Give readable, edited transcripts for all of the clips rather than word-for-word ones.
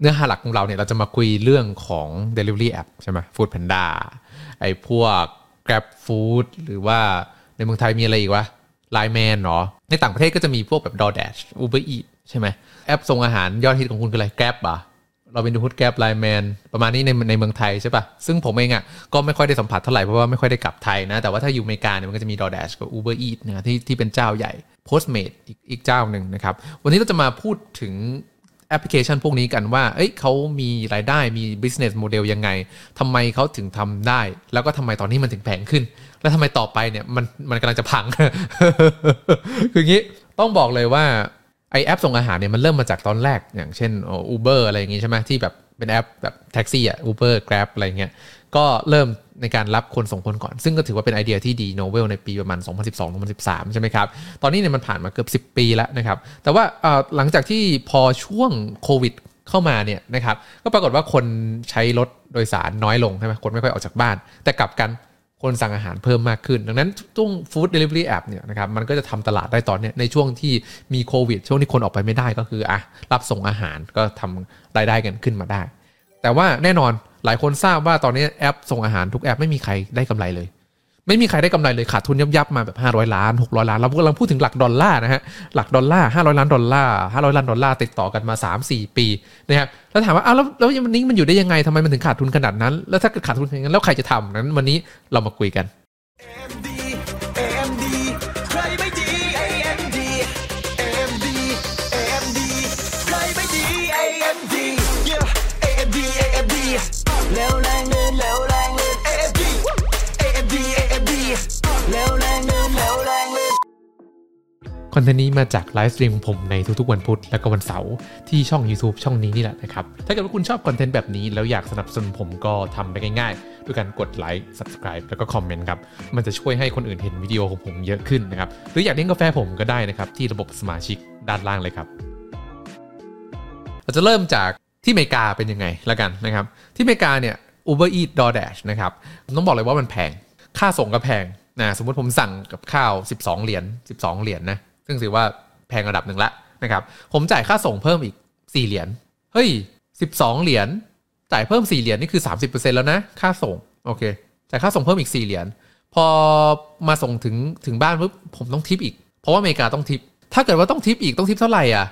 เนื้อหาหลักของเราเนี่ยเราจะมาคุยเรื่องของ delivery app ใช่ไหม Foodpanda ไอ้พวก GrabFood หรือว่าในเมืองไทยมีอะไรอีกวะ LINE MAN เนาะในต่างประเทศก็จะมีพวกแบบ DoorDash Uber Eats ใช่ไหมแอปส่งอาหารยอดฮิตของคุณคืออะไร Grab ป่ะ Robinhood Grab LINE MAN ประมาณนี้ในเมืองไทยใช่ป่ะซึ่งผมเองอ่ะก็ไม่ค่อยได้สัมผัสเท่าไหร่เพราะว่าไม่ค่อยได้กลับไทยนะแต่ว่าถ้าอยู่อเมริกาเนี่ยมันก็จะมี DoorDash กับ Uber Eats นะที่เป็นเจ้าใหญ่ Postmates อีกเจ้านึงนะครับวันนี้เราจะมาพูดถึงแอปพลิเคชันพวกนี้กันว่าเขามีรายได้มี business model ยังไงทำไมเขาถึงทำได้แล้วก็ทำไมตอนนี้มันถึงแพงขึ้นและทำไมต่อไปเนี่ยมันกำลังจะพัง คืออย่างนี้ต้องบอกเลยว่าไอแอปส่งอาหารเนี่ยมันเริ่มมาจากตอนแรกอย่างเช่น Uber อะไรอย่างงี้ใช่ไหมที่แบบเป็นแอปแบบแท็กซี่อ่ะ Uber Grab อะไรเงี้ยก็เริ่มในการรับคนส่งคนก่อนซึ่งก็ถือว่าเป็นไอเดียที่ดีโนเวลในปีประมาณ 2012-2013 ใช่ไหมครับตอนนี้เนี่ยมันผ่านมาเกือบ10 ปีแล้วนะครับแต่ว่าหลังจากที่พอช่วงโควิดเข้ามาเนี่ยนะครับก็ปรากฏว่าคนใช้รถโดยสารน้อยลงใช่ไหมคนไม่ค่อยออกจากบ้านแต่กลับกันคนสั่งอาหารเพิ่มมากขึ้นดังนั้นตู้ฟู้ดเดลิเวอรี่แอปเนี่ยนะครับมันก็จะทำตลาดได้ตอนนี้ในช่วงที่มีโควิดช่วงที่คนออกไปไม่ได้ก็คือรับส่งอาหารก็ทำรายได้กันขึ้นมาได้แต่ว่าแน่นอนหลายคนทราบว่าตอนนี้แอปส่งอาหารทุกแอปไม่มีใครได้กำไรเลยไม่มีใครได้กำไรเลยขาดทุนยับๆมาแบบ500 ล้าน600 ล้านเรากำลังพูดถึงหลักดอลลาร์นะฮะหลักดอลลาร์$500 ล้าน$500 ล้านติดต่อกันมา 3-4 ปีนะครับแล้วถามว่าแล้ววันนี้มันอยู่ได้ยังไงทำไมมันถึงขาดทุนขนาดนั้นแล้วถ้าเกิดขาดทุนขนาดนั้นแล้วใครจะทำนั้นวันนี้เรามาคุยกัน AMD ใครไม่ดี AMD ใครไม่ดี AMDแล้วแรงเงินแล้วแรงเงิน AFD แล้วแรงเงินแล้วแรงเงินคอนเทนต์นี้มาจากไลฟ์สตรีมของผมในทุกๆวันพุธและก็วันเสาร์ที่ช่อง YouTube ช่องนี้นี่แหละนะครับถ้าเกิดว่าคุณชอบคอนเทนต์แบบนี้แล้วอยากสนับสนุนผมก็ทำได้ง่ายๆด้วยการกดไลค์ Subscribe แล้วก็คอมเมนต์ครับมันจะช่วยให้คนอื่นเห็นวิดีโอของผมเยอะขึ้นนะครับหรืออยากเลี้ยงกาแฟผมก็ได้นะครับที่ระบบสมาชิกด้านล่างเลยครับเราจะเริ่มจากที่อเมริกาเป็นยังไงละกันนะครับที่อเมริกาเนี่ย Uber Eats DoorDash นะครับผมต้องบอกเลยว่ามันแพงค่าส่งก็แพงนะสมมุติผมสั่งกับข้าว$12นะซึ่งถือว่าแพงระดับหนึ่งละนะครับผมจ่ายค่าส่งเพิ่มอีก$4เฮ้ย$12จ่ายเพิ่ม$4นี่คือ 30% แล้วนะค่าส่งโอเคจ่ายค่าส่งเพิ่มอีก$4พอมาส่งถึงบ้านปุ๊บผมต้องทิปอีกเพราะว่าอเมริกาต้องทิปถ้าเกิดว่าต้องทิปอีกต้องทิปเท่าไหร่อ่ะ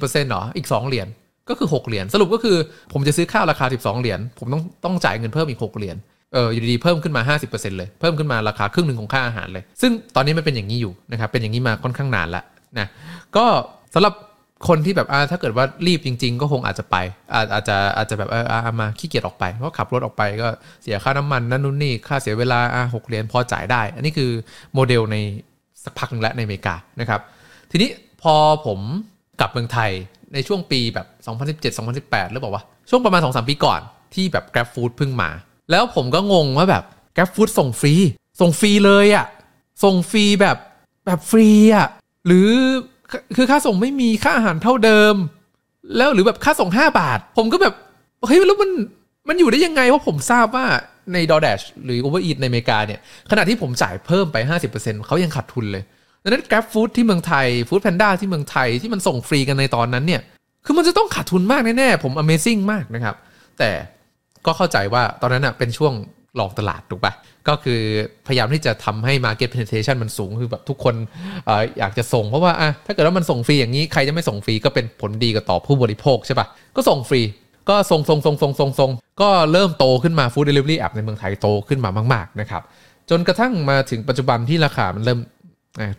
20% เหรออีก$2ก็คือ$6สรุปก็คือผมจะซื้อข้าวราคา$12ผมต้องจ่ายเงินเพิ่มอีก$6อยู่ดีๆเพิ่มขึ้นมา 50% เลยเพิ่มขึ้นมาราคาครึ่งหนึ่งของค่าอาหารเลยซึ่งตอนนี้มันเป็นอย่างนี้อยู่นะครับเป็นอย่างนี้มาค่อนข้างนานละนะก็สำหรับคนที่แบบถ้าเกิดว่ารีบจริงๆก็คงอาจจะไปอาจจะแบบมาขี้เกียจออกไปเพราะขับรถออกไปก็เสียค่าน้ำมันนั่นนู่นนี่ค่าเสียเวลา$6พอจ่ายได้อันนี้คือโมเดลในสักพักนึงละในอเมริกานะครับทีนี้พอผมกลับเมืองไทยในช่วงปีแบบ2017-2018หรือเปล่าวะช่วงประมาณ 2-3 ปีก่อนที่แบบ GrabFood เพิ่งมาแล้วผมก็งงว่าแบบ GrabFood ส่งฟรีเลยอ่ะส่งฟรีแบบฟรีอ่ะหรือคือค่าส่งไม่มีค่าอาหารเท่าเดิมแล้วหรือแบบค่าส่ง$5ผมก็แบบเฮ้ยแล้วมันอยู่ได้ยังไงเพราะผมทราบว่าใน DoorDash หรือ Uber Eats ในอเมริกาเนี่ยขณะที่ผมจ่ายเพิ่มไป 50% เขายังขาดทุนเลยดังนั้น GrabFood ที่เมืองไทย Foodpanda ที่เมืองไทยที่มันส่งฟรีกันในตอนนั้นเนี่ยคือมันจะต้องขาดทุนมากแน่ๆผม Amazing มากนะครับแต่ก็เข้าใจว่าตอนนั้นนะเป็นช่วงลองตลาดถูกป่ะก็คือพยายามที่จะทำให้ Market Penetration มันสูงคือแบบทุกคนอยากจะส่งเพราะว่าถ้าเกิดว่ามันส่งฟรีอย่างนี้ใครจะไม่ส่งฟรีก็เป็นผลดีกับต่อผู้บริโภคใช่ป่ะก็ส่งฟรีก็ส่งก็เริ่มโตขึ้นมา Food Delivery App ในเมืองไทยโตขึ้นมามากๆนะครับจนกระทั่งมาถึงปัจจุบันที่ราคามันเริ่ม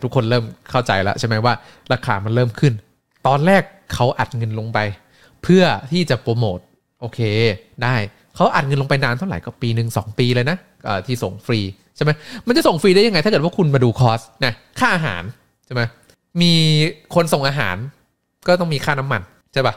ทุกคนเริ่มเข้าใจแล้วใช่ไหมว่าราคามันเริ่มขึ้นตอนแรกเขาอัดเงินลงไปเพื่อที่จะโปรโมทโอเคได้เขาอัดเงินลงไปนานเท่าไหร่ก็ปีนึง2ปีเลยนะที่ส่งฟรีใช่ไหมมันจะส่งฟรีได้ยังไงถ้าเกิดว่าคุณมาดูคอสนะค่าอาหารใช่ไหมมีคนส่งอาหารก็ต้องมีค่าน้ำมันใช่ป่ะ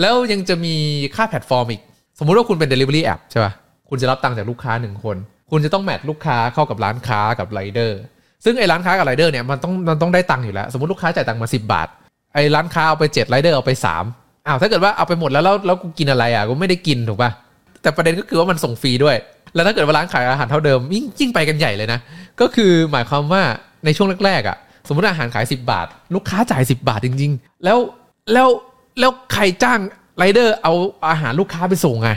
แล้วยังจะมีค่าแพลตฟอร์มอีกสมมุติว่าคุณเป็น delivery app ใช่ป่ะคุณจะรับตังค์จากลูกค้า1คนคุณจะต้องแมทลูกค้าเข้ากับร้านค้ากับไรเดอร์ซึ่งไอ้ร้านค้ากับไรเดอร์เนี่ยมันต้องได้ตังค์อยู่แล้วสมมุติลูกค้าจ่ายตังค์มา$10ไอ้ร้านค้าเอาไป7ไรเดอร์เอาไป3ถ้าเกิดว่าเอาไปหมดแล้วกูกินอะไรอ่ะกูไม่ได้กินถูกป่ะแต่ประเด็นก็คือว่ามันส่งฟรีด้วยแล้วถ้าเกิดว่าร้านขายอาหารเท่าเดิมยิ่งไปกันใหญ่เลยนะก็คือหมายความว่าในช่วงแรกๆอ่ะสมมุติอาหารขาย$10ลูกค้าจ่าย$10จริงๆแล้วใครจ้าง ไรเดอร์เอาอาหารลูกค้าไปส่งไง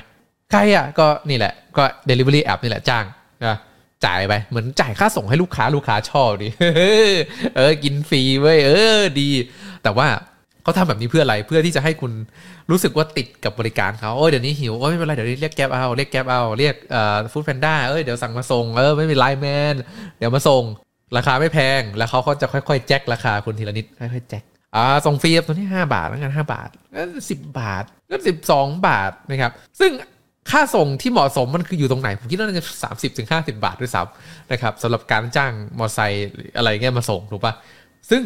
ใครอ่ะก็นี่แหละก็ delivery app นี่แหละจ้างนะจ่ายไปเหมือนจ่ายค่าส่งให้ลูกค้าชอบดิ กินฟรีเว้ยดีแต่ว่าเขาทำแบบนี้เพื่ออะไรเพื่อที่จะให้คุณรู้สึกว่าติดกับบริการเขาเดี๋ยวนี้หิวไม่เป็นไรเดี๋ยวเรียก Grab เอาเรียก Grab เอาเรียกFoodpanda เดี๋ยวสั่งมาส่งไม่เป็น LINE MAN เดี๋ยวมาส่งราคาไม่แพงแล้วเขาก็จะค่อยๆแจ็คราคาคุณทีละนิดค่อยๆแจ็คส่งฟรีตัวนี้5บาทแล้วกัน5บาท10บาทแล้ว12บาทนะครับซึ่งค่าส่งที่เหมาะสมมันคืออยู่ตรงไหนผมคิดว่าน่าจะ 30-50 บาทด้วยซ้ำนะครับสำหรับการจ้างมอเตอร์ไซค์อะไรเงี้ยมาส่งถูกป่ะซึ่ง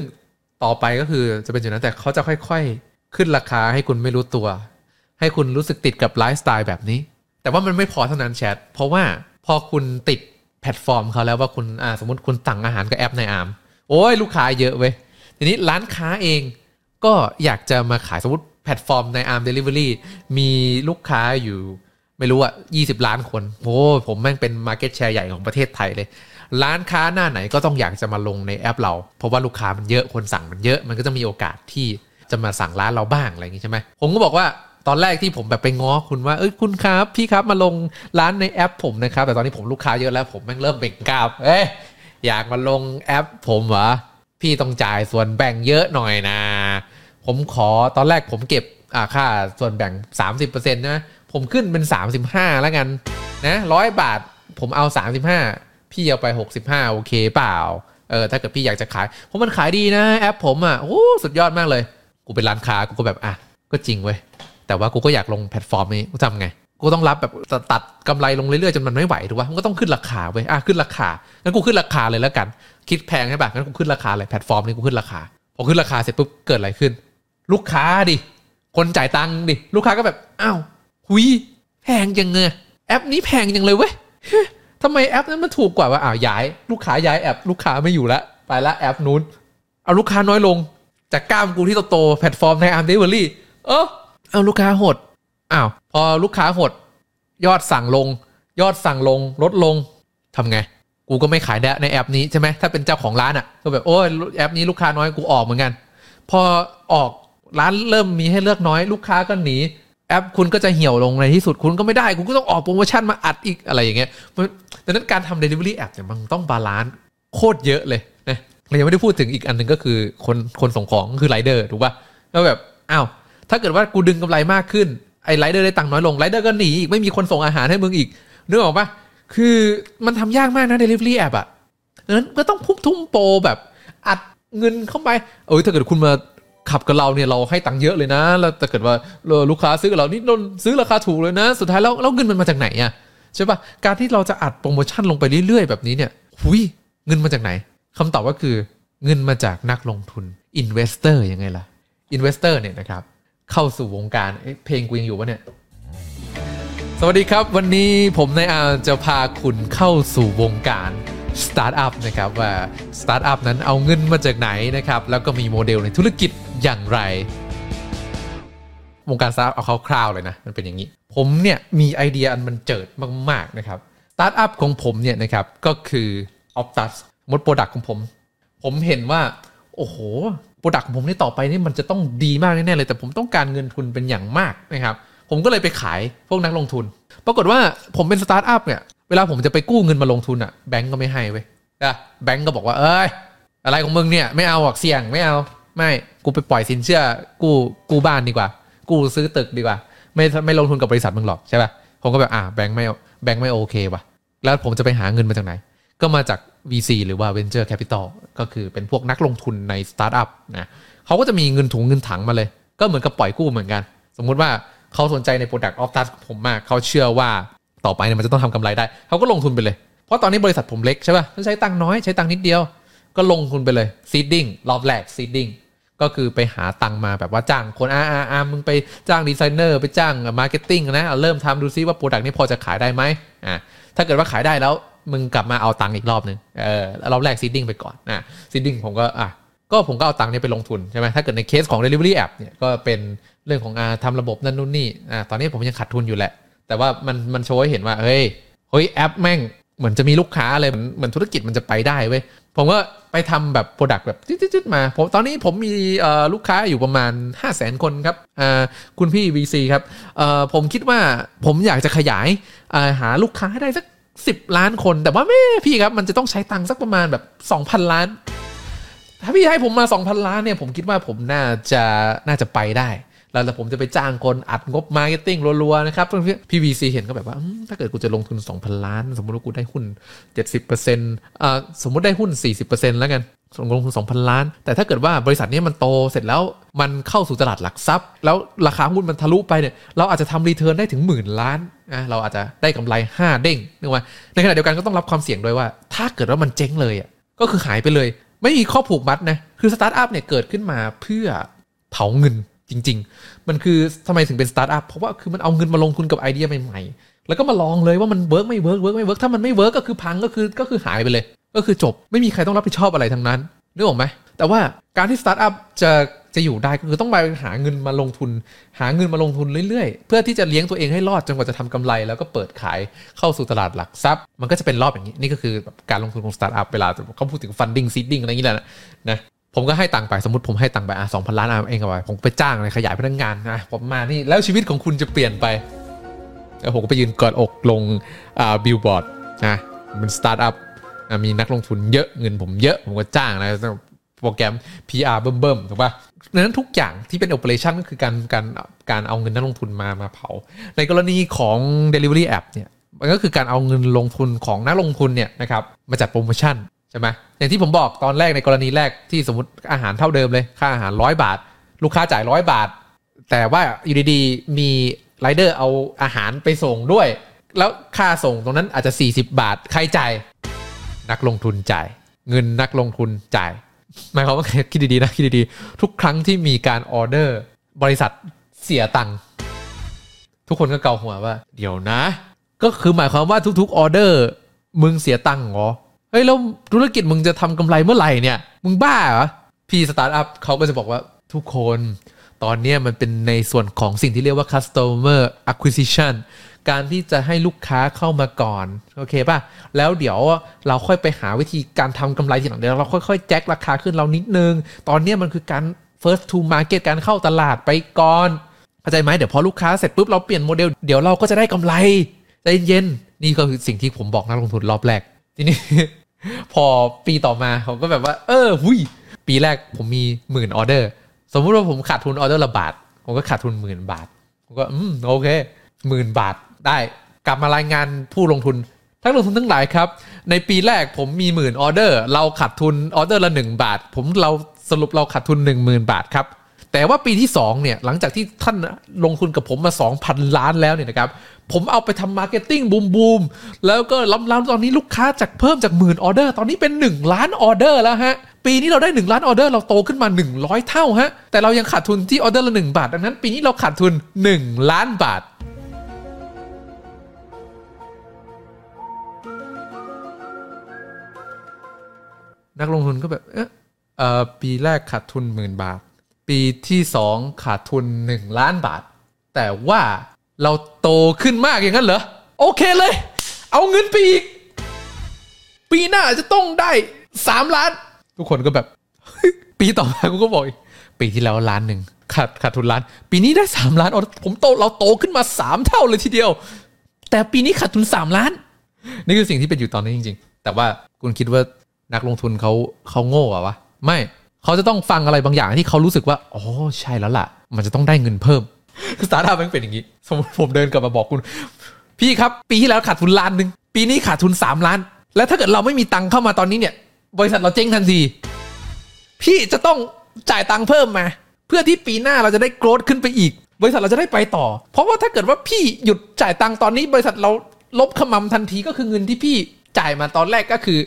ต่อไปก็คือจะเป็นจุดนั้นแต่เขาจะค่อยๆขึ้นราคาให้คุณไม่รู้ตัวให้คุณรู้สึกติดกับไลฟ์สไตล์แบบนี้แต่ว่ามันไม่พอเท่านั้นแชทเพราะว่าพอคุณติดแพลตฟอร์มเขาแล้วว่าคุณสมมติคุณสั่งอาหารกับแอปในอาร์มโอ้ยลูกค้าเยอะเว้ยทีนี้ร้านค้าเองก็อยากจะมาขายสมมติแพลตฟอร์มในอาร์มเดลิเวอรี่มีลูกค้าอยู่ไม่รู้อะ20ล้านคนโอ้ผมแม่งเป็น market share ใหญ่ของประเทศไทยเลยร้านค้าหน้าไหนก็ต้องอยากจะมาลงในแอปเราเพราะว่าลูกค้ามันเยอะคนสั่งมันเยอะมันก็จะมีโอกาสที่จะมาสั่งร้านเราบ้างอะไรอย่างงี้ใช่ไหมผมก็บอกว่าตอนแรกที่ผมแบบไปง้อคุณว่าคุณครับพี่ครับมาลงร้านในแอปผมนะครับแต่ตอนนี้ผมลูกค้าเยอะแล้วผมแม่งเริ่มเบ่งกล้ามอยากมาลงแอปผมเหรอพี่ต้องจ่ายส่วนแบ่งเยอะหน่อยนะผมขอตอนแรกผมเก็บค่าส่วนแบ่ง 30% นะผมขึ้นเป็น35แล้วกันนะ100บาทผมเอา35พี่เอาไป65โอเคเปล่าถ้าเกิดพี่อยากจะขายเพราะมันขายดีนะแอปผมอ่ะโอ้สุดยอดมากเลยกูเป็นร้านค้ากูก็แบบก็จริงเว้ยแต่ว่ากูก็อยากลงแพลตฟอร์มนี้กูทำไงกูต้องรับแบบตัดกำไรลงเรื่อยๆจนมันไม่ไหวถูกป่ะมันก็ต้องขึ้นราคาเว้ยขึ้นราคางั้นกูขึ้นราคาเลยแล้วกันคิดแพงใช่ป่ะงั้นกูขึ้นราคาเลยแพลตฟอร์มนี้กูขึ้นราคาพอขึ้นราคาเสร็จปุ๊บเกิดอะไรขึ้นลูกค้าดิคนจ่ายตังค์ดิลูกค้าก็แบบอ้าวหุยแพงจังเลยแอปนี้แพงจังเลยเว้ยทำไมแอปนั้นมันถูกกว่าวะย้ายลูกค้าย้ายแอปลูกค้าไม่อยู่ละไปละแอปนู้นเอาลูกค้าน้อยลงจากกล้ามกูที่โตแพลตฟอร์มในอาร์มเดลิเวอรี่เอาลูกค้าหดพอลูกค้าหดยอดสั่งลงลดลงทำไงกูก็ไม่ขายได้ในแอปนี้ใช่ไหมถ้าเป็นเจ้าของร้านก็แบบโอ้ยแอปนี้ลูกค้าน้อยกูออกเหมือนกันพอออกร้านเริ่มมีให้เลือกน้อยลูกค้าก็หนีแอปคุณก็จะเหี่ยวลงในที่สุดคุณก็ไม่ได้คุณก็ต้องออกโปรโมชั่นมาอัดอีกอะไรอย่างเงี้ยดังนั้นการทำ delivery app เนี่ยมันต้องบาลานซ์โคตรเยอะเลยนะเรายังไม่ได้พูดถึงอีกอันนึงก็คือคนส่งของคือไรเดอร์ถูกป่ะแล้วแบบถ้าเกิดว่ากูดึงกำไรมากขึ้นไอ้ไรเดอร์ได้ตังค์น้อยลงไรเดอร์ก็หนีอีกไม่มีคนส่งอาหารให้มึงอีกนึกออกป่ะคือมันทำยากมากนะ delivery app ดังนั้นก็ต้องทุ่มโปรแบบอัดเงินเข้าไปถ้าเกิดคุณมาขับกับเราเนี่ยเราให้ตังค์เยอะเลยนะแล้วแต่เกิดว่าลูกค้าซื้อกับเรานี่ซื้อราคาถูกเลยนะสุดท้ายแล้วเงินมันมาจากไหนอ่ะใช่ป่ะการที่เราจะอัดโปรโมชั่นลงไปเรื่อยๆแบบนี้เนี่ยเงินมาจากไหนคำตอบก็คือเงินมาจากนักลงทุนอินเวสเตอร์ยังไงล่ะอินเวสเตอร์เนี่ยนะครับเข้าสู่วงการเพลงกูยังอยู่ป่ะเนี่ยสวัสดีครับวันนี้ผมนายอาจะพาคุณเข้าสู่วงการสตาร์ทอัพนะครับว่าสตาร์ทอัพนั้นเอาเงินมาจากไหนนะครับแล้วก็มีโมเดลในธุรกิจอย่างไรวงการสตาร์ทอัพเอาคร่าวๆเลยนะมันเป็นอย่างนี้ผมเนี่ยมีไอเดียอันมันเจิดมากๆนะครับสตาร์ทอัพของผมเนี่ยนะครับก็คือออฟตัสมดโปรดักต์ของผมเห็นว่าโอ้โหโปรดักต์ของผมนี่ต่อไปนี่มันจะต้องดีมากแน่ๆเลยแต่ผมต้องการเงินทุนเป็นอย่างมากนะครับผมก็เลยไปขายพวกนักลงทุนปรากฏว่าผมเป็นสตาร์ทอัพเนี่ยเวลาผมจะไปกู้เงินมาลงทุนแบงก์ก็ไม่ให้เว้ยแบงก์ก็บอกว่าเอ้ยอะไรของมึงเนี่ยไม่เอาหรอกเสี่ยงไม่เอาไม่กูไปปล่อยสินเชื่อกู้บ้านดีกว่ากู้ซื้อตึกดีกว่าไม่ลงทุนกับบริษัทมึงหรอกใช่ป่ะผมก็แบบแบงก์ไม่โอเคว่ะแล้วผมจะไปหาเงินมาจากไหนก็มาจาก VC หรือว่า Venture Capital ก็คือเป็นพวกนักลงทุนในสตาร์ทอัพนะเขาก็จะมีเงินถังมาเลยก็เหมือนกับปล่อยกู้เหมือนกันสมมุติว่าเขาสนใจใน Product of Task ผมมากเขาเชื่อว่าต่อไปเนี่ยมันจะต้องทำกำไรได้เขาก็ลงทุนไปเลยเพราะตอนนี้บริษัทผมเล็กใช่ป่ะใช้ตังค์น้อยใช้ตังค์นิดเดียวก็ลงทุนไปเลย seeding รอบแรก seeding ก็คือไปหาตังค์มาแบบว่าจ้างคนมึงไปจ้างดีไซเนอร์ไปจ้าง marketing นะเริ่มทำดูซิว่า product นี้พอจะขายได้ไหมถ้าเกิดว่าขายได้แล้วมึงกลับมาเอาตังค์อีกรอบนึงรอบแรก seeding ไปก่อนseeding ผมก็ผมก็เอาตังค์นี้ไปลงทุนใช่ไหมถ้าเกิดในเคสของ delivery app เนี่ยก็เป็นเรื่องของทำระบบนั่นนู่นนี่ตอนนี้ผมยังขาดทุนอยู่แหละแต่ว่ามันโชว์ให้เห็นว่าเฮ้ยแอปแม่ง เหมือนจะมีลูกค้าอะไรเหมือนธุรกิจมันจะไปได้เว้ยผมก็ไปทำแบบโปรดักต์แบบจิ๊ดๆมาผมตอนนี้ผมมีลูกค้าอยู่ประมาณ 500,000 คนครับคุณพี่ VC ครับผมคิดว่าผมอยากจะขยายหาลูกค้าให้ได้สัก10ล้านคนแต่ว่าแม่พี่ครับมันจะต้องใช้ตังค์สักประมาณแบบ 2,000 ล้านถ้าพี่ให้ผมมา 2,000 ล้านเนี่ยผมคิดว่าผมน่าจะไปได้แล้วผมจะไปจ้างคนอัดงบมาร์เก็ตติ้งรัวๆนะครับพี่ VC เห็นก็แบบว่าถ้าเกิดกูจะลงทุน 2,000 ล้านสมมติว่ากูได้หุ้น 70% สมมติได้หุ้น 40% แล้วกันลงทุน 2,000 ล้านแต่ถ้าเกิดว่าบริษัทนี้มันโตเสร็จแล้วมันเข้าสู่ตลาดหลักทรัพย์แล้วราคาหุ้นมันทะลุไปเนี่ยเราอาจจะทำรีเทิร์นได้ถึงหมื่นล้านเราอาจจะได้กำไร5เด้งนึกว่าในขณะเดียวกันก็ต้องรับความเสี่ยงด้วยว่าถ้าเกิดว่ามันเจ๊งเลยก็คือหายไปเลยไม่มีข้อผูกมัดนะคือสตาร์ทอัพเนี่ยเกิดขึ้นมาเพื่อเผาเงินจริงๆมันคือทำไมถึงเป็นสตาร์ทอัพเพราะว่าคือมันเอาเงินมาลงทุนกับไอเดียใหม่ๆแล้วก็มาลองเลยว่ามันเวิร์กไม่เวิร์กถ้ามันไม่เวิร์กก็คือพังก็คือหายไปเลยก็คือจบไม่มีใครต้องรับผิดชอบอะไรทั้งนั้นนึกออกไหมแต่ว่าการที่สตาร์ทอัพจะอยู่ได้ก็คือต้องไปหาเงินมาลงทุนเรื่อยๆเพื่อที่จะเลี้ยงตัวเองให้รอดจนกว่าจะทำกำไรแล้วก็เปิดขายเข้าสู่ตลาดหลักทรัพย์มันก็จะเป็นรอบอย่างนี้นี่ก็คือการลงทุนของสตาร์ทอัพเวลาเขาพูดถึง funding seeding อะไรอย่างนี้แหละนะผมก็ให้ตังค์ไปสมมติผมให้ตังค์ไป 2,000 ล้านเองก็ไปผมไปจ้างเลยขยายพนักงานนะผมมานี่แล้วชีวิตของคุณจะเปลี่ยนไปแล้วผมก็ไปยืนกอดอกลงบิลบอร์ดนะเป็นสตาร์ทอัพมีนักลงทุนเยอะเงินผมเยอะผมก็จ้างนะโปรแกรม PR เบิ่มๆถูกป่ะดังนั้นทุกอย่างที่เป็น operation ก็คือการเอาเงินนักลงทุนมาเผาในกรณีของ delivery app เนี่ยมันก็คือการเอาเงินลงทุนของนักลงทุนเนี่ยนะครับมาจัดโปรโมชั่นใช่ไหมอย่างที่ผมบอกตอนแรกในกรณีแรกที่สมมติอาหารเท่าเดิมเลยค่าอาหาร100บาทลูกค้าจ่าย100บาทแต่ว่าอยู่ดีๆมีไรเดอร์เอาอาหารไปส่งด้วยแล้วค่าส่งตรงนั้นอาจจะ40บาทใครจ่ายนักลงทุนจ่ายเงินนักลงทุนจ่ายหมายความว่าคิดดีๆนะคิดดีๆทุกครั้งที่มีการออเดอร์บริษัทเสียตังค์ทุกคนก็เกาหัวว่าเดี๋ยวนะก็คือหมายความว่าทุกๆออเดอร์มึงเสียตังค์เหรอเฮ้ยแล้วธุรกิจมึงจะทำกำไรเมื่อไหร่เนี่ยมึงบ้าเหรอพี่สตาร์ทอัพเขาก็จะบอกว่าทุกคนตอนนี้มันเป็นในส่วนของสิ่งที่เรียกว่า customer acquisition การที่จะให้ลูกค้าเข้ามาก่อนโอเคป่ะแล้วเดี๋ยวเราค่อยไปหาวิธีการทำกำไรทีหลังเดี๋ยวเราค่อยๆแจ็คราคาขึ้นเรานิดนึงตอนนี้มันคือการ first to market การเข้าตลาดไปก่อนเข้าใจไหมเดี๋ยวพอลูกค้าเสร็จปุ๊บเราเปลี่ยนโมเดลเดี๋ยวเราก็จะได้กำไรใจเย็นนี่ก็คือสิ่งที่ผมบอกนักลงทุนรอบแรกทีนี้พอปีต่อมาเขาก็แบบว่าปีแรกผมมี10,000ออเดอร์สมมุติว่าผมขาดทุนออเดอร์ละบาทผมก็ขาดทุน10,000บาทผมก็โอเค10,000บาทได้กลับมารายงานผู้ลงทุนทั้งลงทุนทั้งหลายครับในปีแรกผมมี10,000ออเดอร์เราขาดทุนออเดอร์ละ1บาทเราสรุปเราขาดทุน 10,000 บาทครับแต่ว่าปีที่2เนี่ยหลังจากที่ท่านลงทุนกับผมมา 2,000 ล้านแล้วเนี่ยนะครับผมเอาไปทำมาร์เก็ตติ้งบูมๆแล้วก็ล้ำๆตอนนี้ลูกค้าจากเพิ่มจาก 10,000 ออเดอร์ตอนนี้เป็น 1 ล้านออเดอร์แล้วฮะปีนี้เราได้1ล้านออเดอร์เราโตขึ้นมา100เท่าฮะแต่เรายังขาดทุนที่ออเดอร์ละ1บาทดังนั้นปีนี้เราขาดทุน1ล้านบาทนักลงทุนก็แบบปีแรกขาดทุน 10,000 บาทปีที่2ขาดทุน1ล้านบาทแต่ว่าเราโตขึ้นมากอย่างนั้นเหรอโอเคเลยเอาเงินไปอีกปีหน้าจะต้องได้3ล้านทุกคนก็แบบปีต่อมากูก็บอกปีที่แล้วล้านหนึ่งขาดทุนล้านปีนี้ได้3ล้านผมเราโตขึ้นมา3เท่าเลยทีเดียวแต่ปีนี้ขาดทุน3ล้านนี่คือสิ่งที่เป็นอยู่ตอนนี้จริงๆแต่ว่าคุณคิดว่านักลงทุนเขาโง่เหรอวะไม่เขาจะต้องฟังอะไรบางอย่างที่เขารู้สึกว่าอ๋อใช่แล้วล่ะมันจะต้องได้เงินเพิ่มสตาร์ทอัพมันเป็นอย่างนี้สมมติผมเดินกลับมาบอกคุณพี่ครับปีที่แล้วขาดทุนล้านนึงปีนี้ขาดทุน3ล้านและถ้าเกิดเราไม่มีตังค์เข้ามาตอนนี้เนี่ยบริษัทเราเจ๊งทันทีพี่จะต้องจ่ายตังค์เพิ่มมาเพื่อที่ปีหน้าเราจะได้โกรธขึ้นไปอีกบริษัทเราจะได้ไปต่อเพราะว่าถ้าเกิดว่าพี่หยุดจ่ายตังค์ตอนนี้บริษัทเราลบขมำทันทีก็คือเงินที่พี่จ่ายมาตอนแรกก็คือ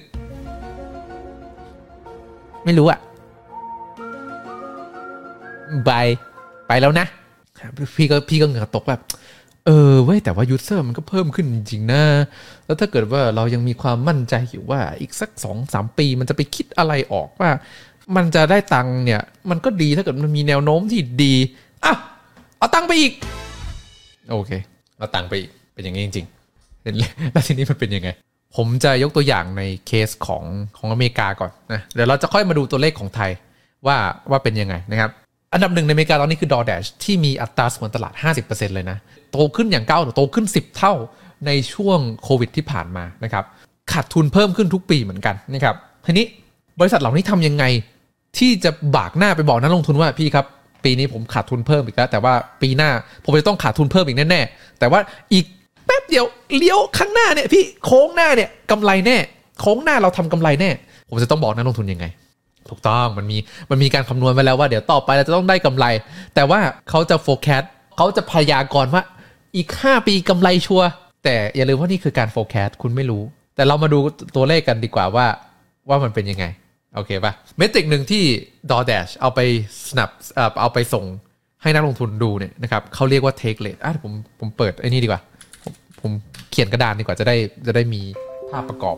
ไม่รู้อะไปแล้วนะพี่ก็เหงื่อตกแบบเว้ยแต่ว่ายูสเซอร์มันก็เพิ่มขึ้นจริงๆนะแล้วถ้าเกิดว่าเรายังมีความมั่นใจอยู่ว่าอีกสัก 2-3 ปีมันจะไปคิดอะไรออกว่ามันจะได้ตังค์เนี่ยมันก็ดีถ้าเกิดมันมีแนวโน้มที่ดีอ่ะเอาตังค์ไปอีกโอเคเอาตังค์ไปอีกเป็นอย่างนี้จริงๆแล้วทีนี้มันเป็นยังไง ผมจะยกตัวอย่างในเคสของอเมริกาก่อนนะเดี๋ยวเราจะค่อยมาดูตัวเลขของไทยว่าเป็นยังไงนะครับอันดับหนึ่งในอเมริกาตอนนี้คือ DoorDash ที่มีอัตราส่วนตลาด 50% เลยนะโตขึ้นอย่างก้าวโตขึ้น10เท่าในช่วงโควิดที่ผ่านมานะครับขาดทุนเพิ่มขึ้นทุกปีเหมือนกันนะครับทีนี้บริษัทเหล่านี้ทำยังไงที่จะบากหน้าไปบอกนักลงทุนว่าพี่ครับปีนี้ผมขาดทุนเพิ่มอีกแล้วแต่ว่าปีหน้าผมจะต้องขาดทุนเพิ่มอีกแน่ๆแต่ว่าอีกแป๊บเดียวเลี้ยวข้างหน้าเนี่ยพี่โค้งหน้าเนี่ยกำไรแน่โค้งหน้าเราทำกำไรแน่ผมจะต้องบอกนักลงทุนยังไงถูกต้องมันมีการคำนวณไว้แล้วว่าเดี๋ยวต่อไปเราจะต้องได้กำไรแต่ว่าเขาจะโฟแคสต์เขาจะพยากรณ์ว่าอีก5ปีกำไรชัวร์แต่อย่าลืมว่านี่คือการโฟแคสต์คุณไม่รู้แต่เรามาดูตัวเลขกันดีกว่าว่ามันเป็นยังไงโอเคป่ะเมตริกหนึ่งที่ DoorDash เอาไปส่งให้นักลงทุนดูเนี่ยนะครับเขาเรียกว่า take rate ผมเปิดไอ้นี่ดีกว่าผมเขียนกระดานดีกว่าจะได้มีภาพประกอบ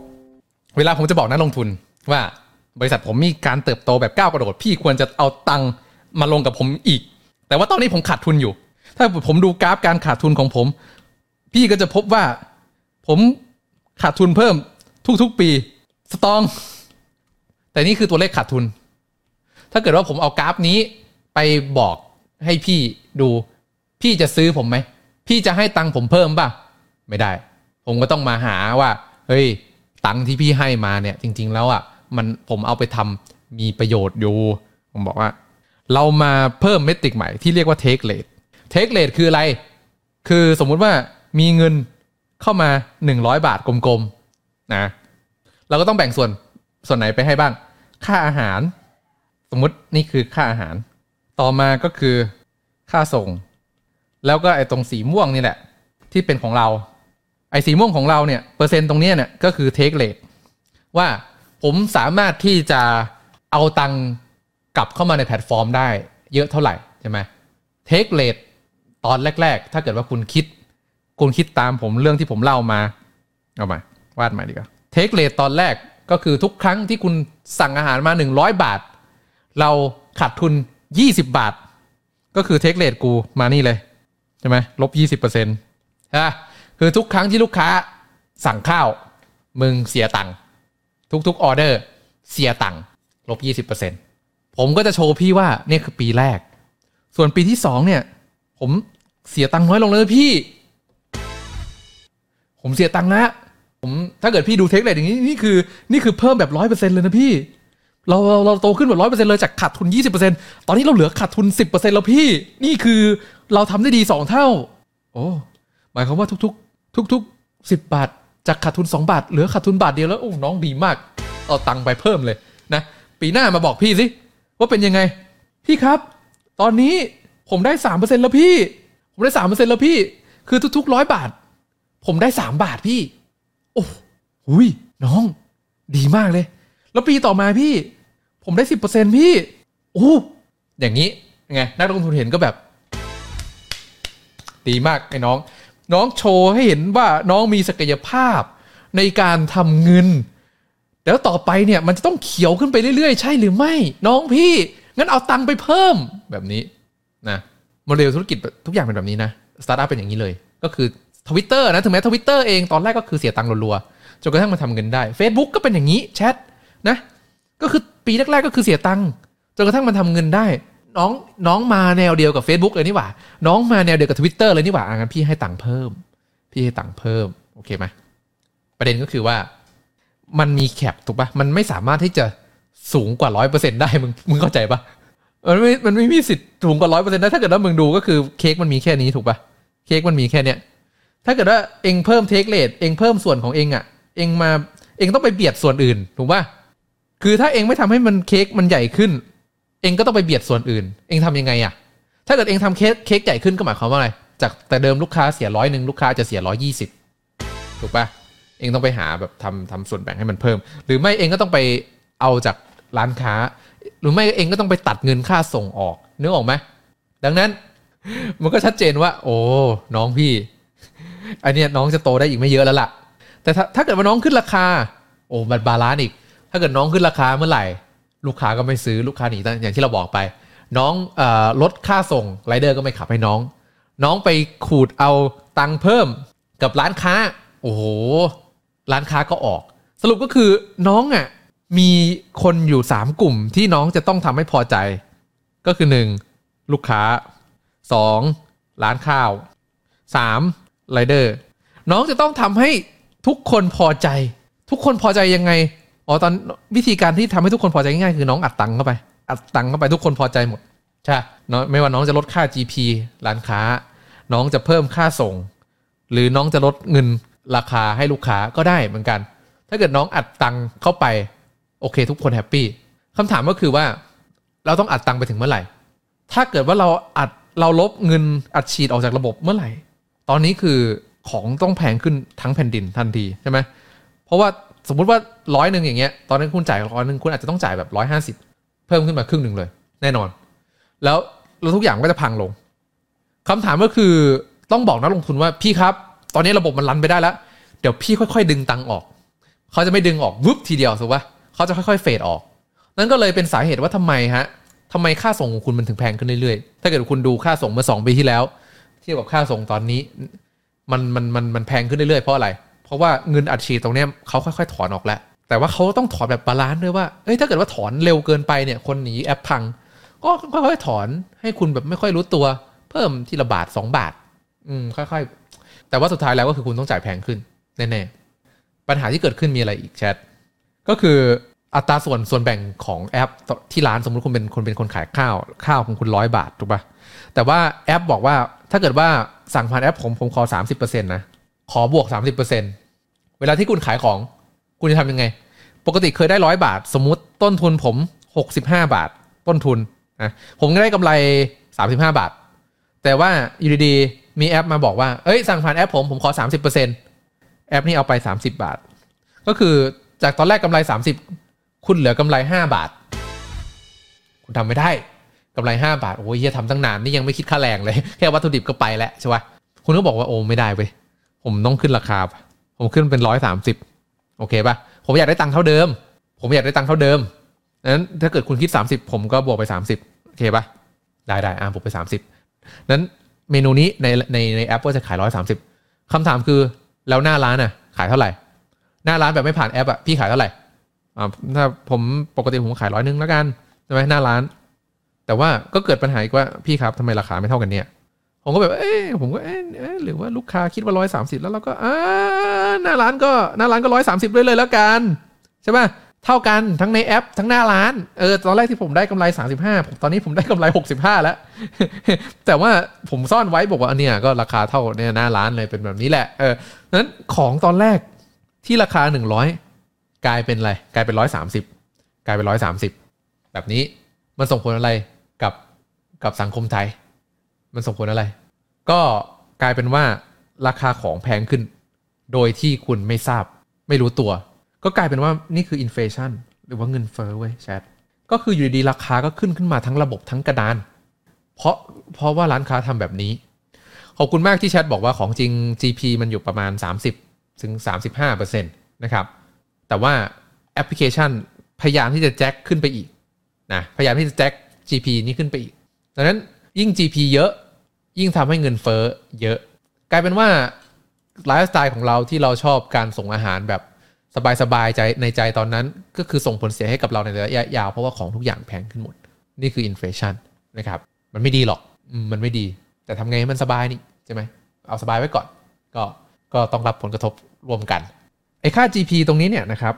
เวลาผมจะบอกนักลงทุนว่าบริษัทผมมีการเติบโตแบบก้าวกระโดดพี่ควรจะเอาตังค์มาลงกับผมอีกแต่ว่าตอนนี้ผมขาดทุนอยู่ถ้าผมดูกราฟการขาดทุนของผมพี่ก็จะพบว่าผมขาดทุนเพิ่มทุกๆปีสตองแต่นี่คือตัวเลขขาดทุนถ้าเกิดว่าผมเอากราฟนี้ไปบอกให้พี่ดูพี่จะซื้อผมไหมพี่จะให้ตังค์ผมเพิ่มป่ะไม่ได้ผมก็ต้องมาหาว่าเฮ้ยตังค์ที่พี่ให้มาเนี่ยจริงๆแล้วอ่ะมันผมเอาไปทำมีประโยชน์อยู่ผมบอกว่าเรามาเพิ่มเมตริกใหม่ที่เรียกว่า take rate take rate คืออะไรคือสมมุติว่ามีเงินเข้ามา100บาทกลมๆนะเราก็ต้องแบ่งส่วนไหนไปให้บ้างค่าอาหารสมมุตินี่คือค่าอาหารต่อมาก็คือค่าส่งแล้วก็ไอ้ตรงสีม่วงนี่แหละที่เป็นของเราไอ้สีม่วงของเราเนี่ยเปอร์เซ็นต์ตรงนี้เนี่ยก็คือ take rate ว่าผมสามารถที่จะเอาตังค์กลับเข้ามาในแพลตฟอร์มได้เยอะเท่าไหร่ใช่ไหม take rate ตอนแรกๆถ้าเกิดว่าคุณคิดตามผมเรื่องที่ผมเล่ามาเอามาวาดใหม่ดีกว่า take rate ตอนแรกก็คือทุกครั้งที่คุณสั่งอาหารมา100บาทเราขาดทุน20บาทก็คือ take rate กูมานี่เลยใช่ไหมลบ 20% ฮะคือทุกครั้งที่ลูกค้าสั่งข้าวมึงเสียตังค์ทุกๆออเดอร์เสียตังค์ลบ 20% ผมก็จะโชว์พี่ว่านี่คือปีแรกส่วนปีที่2เนี่ยผมเสียตังค์น้อยลงเลยพี่ผมเสียตังค์แล้วผมถ้าเกิดพี่ดูเทคเรทอย่างนี้นี่คือเพิ่มแบบ 100% เลยนะพี่เราโตขึ้นแบบ 100% เลยจากขาดทุน 20% ตอนนี้เราเหลือขาดทุน 10% แล้วพี่นี่คือเราทำได้ดี2เท่าโอ้หมายความว่าทุกๆ10บาทจากขาดทุน2บาทเหลือขาดทุนบาทเดียวแล้วโอ้น้องดีมากเอาตังค์ไปเพิ่มเลยนะปีหน้ามาบอกพี่สิว่าเป็นยังไงพี่ครับตอนนี้ผมได้ 3% แล้วพี่ผมได้ 3% แล้วพี่คือทุกๆ100บาทผมได้3บาทพี่โอ้หุยน้องดีมากเลยแล้วปีต่อมาพี่ผมได้ 10% พี่โอ้อย่างนี้ไงนักลงทุนเห็นก็แบบดีมากไอ้น้องโชว์ให้เห็นว่าน้องมีศักยภาพในการทำเงินแล้วต่อไปเนี่ยมันจะต้องเขียวขึ้นไปเรื่อยๆใช่หรือไม่น้องพี่งั้นเอาตังค์ไปเพิ่มแบบนี้นะโมเดลธุรกิจทุกอย่างเป็นแบบนี้นะสตาร์ทอัพเป็นอย่างนี้เลยก็คือ Twitter นะถึงแม้ Twitter เองตอนแรกก็คือเสียตังค์รัวๆจนกระทั่งมันทำเงินได้ Facebook ก็เป็นอย่างนี้แชทนะก็คือปีแรกๆก็คือเสียตังค์จนกระทั่งมันทำเงินได้น้องมาแนวเดียวกับ Facebook เลยนี่หว่าน้องมาแนวเดียวกับ Twitter เลยนี่หว่างั้นพี่ให้ตังค์เพิ่มโอเคไหมประเด็นก็คือว่ามันมีแคปถูกป่ะมันไม่สามารถที่จะสูงกว่า 100% ได้มึงเข้าใจป่ะมันไม่มีสิทธิ์สูงกว่า 100% ได้ถ้าเกิดว่ามึงดูก็คือเค้กมันมีแค่นี้ถูกป่ะเค้กมันมีแค่เนี้ยถ้าเกิดว่าเองเพิ่มเทคเรทเองเพิ่มส่วนของเองอ่ะเองต้องไปเบียดส่วนอื่นถูกป่ะคือถ้าเองไม่ทำให้มันเค้กมันใหญ่ขึ้นเองก็ต้องไปเบียดส่วนอื่นเองทำยังไงอ่ะถ้าเกิดเองทำเค้กใหญ่ขึ้นก็หมายความว่าอะไรจากแต่เดิมลูกค้าเสีย100นึงลูกค้าจะเสีย120ถูกป่ะเองต้องไปหาแบบทำส่วนแบ่งให้มันเพิ่มหรือไม่เองก็ต้องไปเอาจากร้านค้าหรือไม่เองก็ต้องไปตัดเงินค่าส่งออกนึกออกไหมดังนั้นมันก็ชัดเจนว่าโอ้น้องพี่อันเนี้ยน้องจะโตได้อีกไม่เยอะแล้วล่ะแต่ถ้าเกิดว่าน้องขึ้นราคาโอ้มันบาลานซ์อีกถ้าเกิดน้องขึ้นราคาเมื่อไหร่ลูกค้าก็ไม่ซื้อลูกค้าหนีอย่างที่เราบอกไปน้องลดค่าส่งไรเดอร์ก็ไม่ขับให้น้องไปขูดเอาตังค์เพิ่มกับร้านค้าโอ้โห ร้านค้าก็ออกสรุปก็คือน้องอ่ะมีคนอยู่3กลุ่มที่น้องจะต้องทำให้พอใจก็คือ1ลูกค้า2ร้านข้าว3ไรเดอร์น้องจะต้องทำให้ทุกคนพอใจทุกคนพอใจยังไงอ๋อตอนวิธีการที่ทำให้ทุกคนพอใจง่ายๆคือน้องอัดตังค์เข้าไปทุกคนพอใจหมดใช่ไม่ว่าน้องจะลดค่า GP ร้านค้าน้องจะเพิ่มค่าส่งหรือน้องจะลดเงินราคาให้ลูกค้าก็ได้เหมือนกันถ้าเกิดน้องอัดตังค์เข้าไปโอเคทุกคนแฮปปี้คำถามก็คือว่าเราต้องอัดตังค์ไปถึงเมื่อไหร่ถ้าเกิดว่าเราลบเงินอัดฉีดออกจากระบบเมื่อไหร่ตอนนี้คือของต้องแพงขึ้นทั้งแผ่นดินทันทีใช่ไหมเพราะว่าสมมุติว่า100อย่างเงี้ยตอนนั้นคุณจ่าย100คุณอาจจะต้องจ่ายแบบ150เพิ่มขึ้นมาครึ่งนึงเลยแน่นอนแล้วทุกอย่างก็จะพังลงคำถามก็คือต้องบอกนักลงทุนว่าพี่ครับตอนนี้ระบบมันรันไปได้แล้วเดี๋ยวพี่ค่อยๆดึงตังค์ออกเขาจะไม่ดึงออกวึบทีเดียวถูกป่ะเขาจะค่อยๆเฟดออกนั่นก็เลยเป็นสาเหตุว่าทำไมค่าส่งของคุณมันถึงแพงขึ้นเรื่อยๆถ้าเกิดคุณดูค่าส่งเมื่อ2ปีที่แล้วเทียบกับค่าส่งตอนนี้มันแพงขึ้นเรื่อยๆเพราะอะไรเพราะว่าเงินอัดฉีดตรงเนี้ยเขาค่อยๆถอนออกแล้วแต่ว่าเขาต้องถอนแบบบาลานซ์ด้วยว่าเอ้ยถ้าเกิดว่าถอนเร็วเกินไปเนี่ยคนหนีแอปพังก็ค่อยๆถอนให้คุณแบบไม่ค่อยรู้ตัวเพิ่มทีละบาท2บาทค่อยๆแต่ว่าสุดท้ายแล้วก็คือคุณต้องจ่ายแพงขึ้นแน่ๆปัญหาที่เกิดขึ้นมีอะไรอีกแชทก็คืออัตราส่วนแบ่งของแอปที่ร้านสมมุติคุณเป็นคนขายข้าวของคุณ100บาทถูกป่ะแต่ว่าแอปบอกว่าถ้าเกิดว่าสั่งผ่านแอปผมขอ 30% นะขอบวก 30% เวลาที่คุณขายของคุณจะทำยังไงปกติเคยได้100บาทสมมุติต้นทุนผม65บาทต้นทุนนะผมได้กำไร35บาทแต่ว่าอยู่ดีๆมีแอปมาบอกว่าเอ้ยสั่งผ่านแอปผมขอ 30% แอปนี่เอาไป30บาทก็คือจากตอนแรกกำไร30คุณเหลือกำไร5บาทคุณทำไม่ได้กำไร5บาทโอ้ยเหี้ยทำตั้งนานนี่ยังไม่คิดค่าแรงเลยแค่วัตถุดิบก็ไปแล้วใช่ป่ะคุณก็บอกว่าโอ้ไม่ได้เว้ยผมต้องขึ้นราคาผมขึ้นเป็น130โอเคป่ะผมอยากได้ตังค์เท่าเดิมนั้นถ้าเกิดคุณคิด30ผมก็บวกไป30โอเคป่ะได้ๆบวกไป30นั้นเมนูนี้ในแอปก็จะขาย130คำถามคือแล้วหน้าร้านน่ะขายเท่าไหร่หน้าร้านแบบไม่ผ่านแอปอ่ะพี่ขายเท่าไหร่ถ้าผมปกติผมขาย100นึงแล้วกันใช่มั้ยหน้าร้านแต่ว่าก็เกิดปัญหาอีกว่าพี่ครับทำไมราคาไม่เท่ากันเนี่ยผมก็แบบผมก็หรือว่าลูกค้าคิดว่า130แล้วเราก็หน้าร้านก็130เลยแล้วกันใช่ป่ะเท่ากันทั้งในแอปทั้งหน้าร้านตอนแรกที่ผมได้กำไร35ตอนนี้ผมได้กำไร65แล้ว แต่ว่าผมซ่อนไว้บอกว่าเนี่ยก็ราคาเท่าเนี่ยหน้าร้านเลยเป็นแบบนี้แหละนั้นของตอนแรกที่ราคา100กลายเป็น130แบบนี้มันส่งผลอะไรกับสังคมไทยมันส่งผลอะไรก็กลายเป็นว่าราคาของแพงขึ้นโดยที่คุณไม่ทราบไม่รู้ตัวก็กลายเป็นว่านี่คืออินเฟลชั่นหรือว่าเงินเฟ้อเว้ยแชทก็คืออยู่ดีๆราคาก็ขึ้นมาทั้งระบบทั้งกระดานเพราะว่าร้านค้าทำแบบนี้ขอบคุณมากที่แชทบอกว่าของจริง GP มันอยู่ประมาณ 30-35% นะครับแต่ว่าแอปพลิเคชันพยายามที่จะแจ็คขึ้นไปอีกนะพยายามที่จะแจ็ค GP นี้ขึ้นไปอีกดังนั้นยิ่ง GP เยอะยิ่งทำให้เงินเฟ้อเยอะกลายเป็นว่าไลฟ์สไตล์ของเราที่เราชอบการส่งอาหารแบบสบายๆใจในใจตอนนั้นก็คือส่งผลเสียให้กับเราในระยะยาวเพราะว่าของทุกอย่างแพงขึ้นหมดนี่คืออินเฟลชันนะครับมันไม่ดีหรอกมันไม่ดีแต่ทำไงให้มันสบายนี่ใช่ไหมเอาสบายไว้ก่อนก็ต้องรับผลกระทบรวมกันไอ้ค่า GP ตรงนี้เนี่ยนะครับ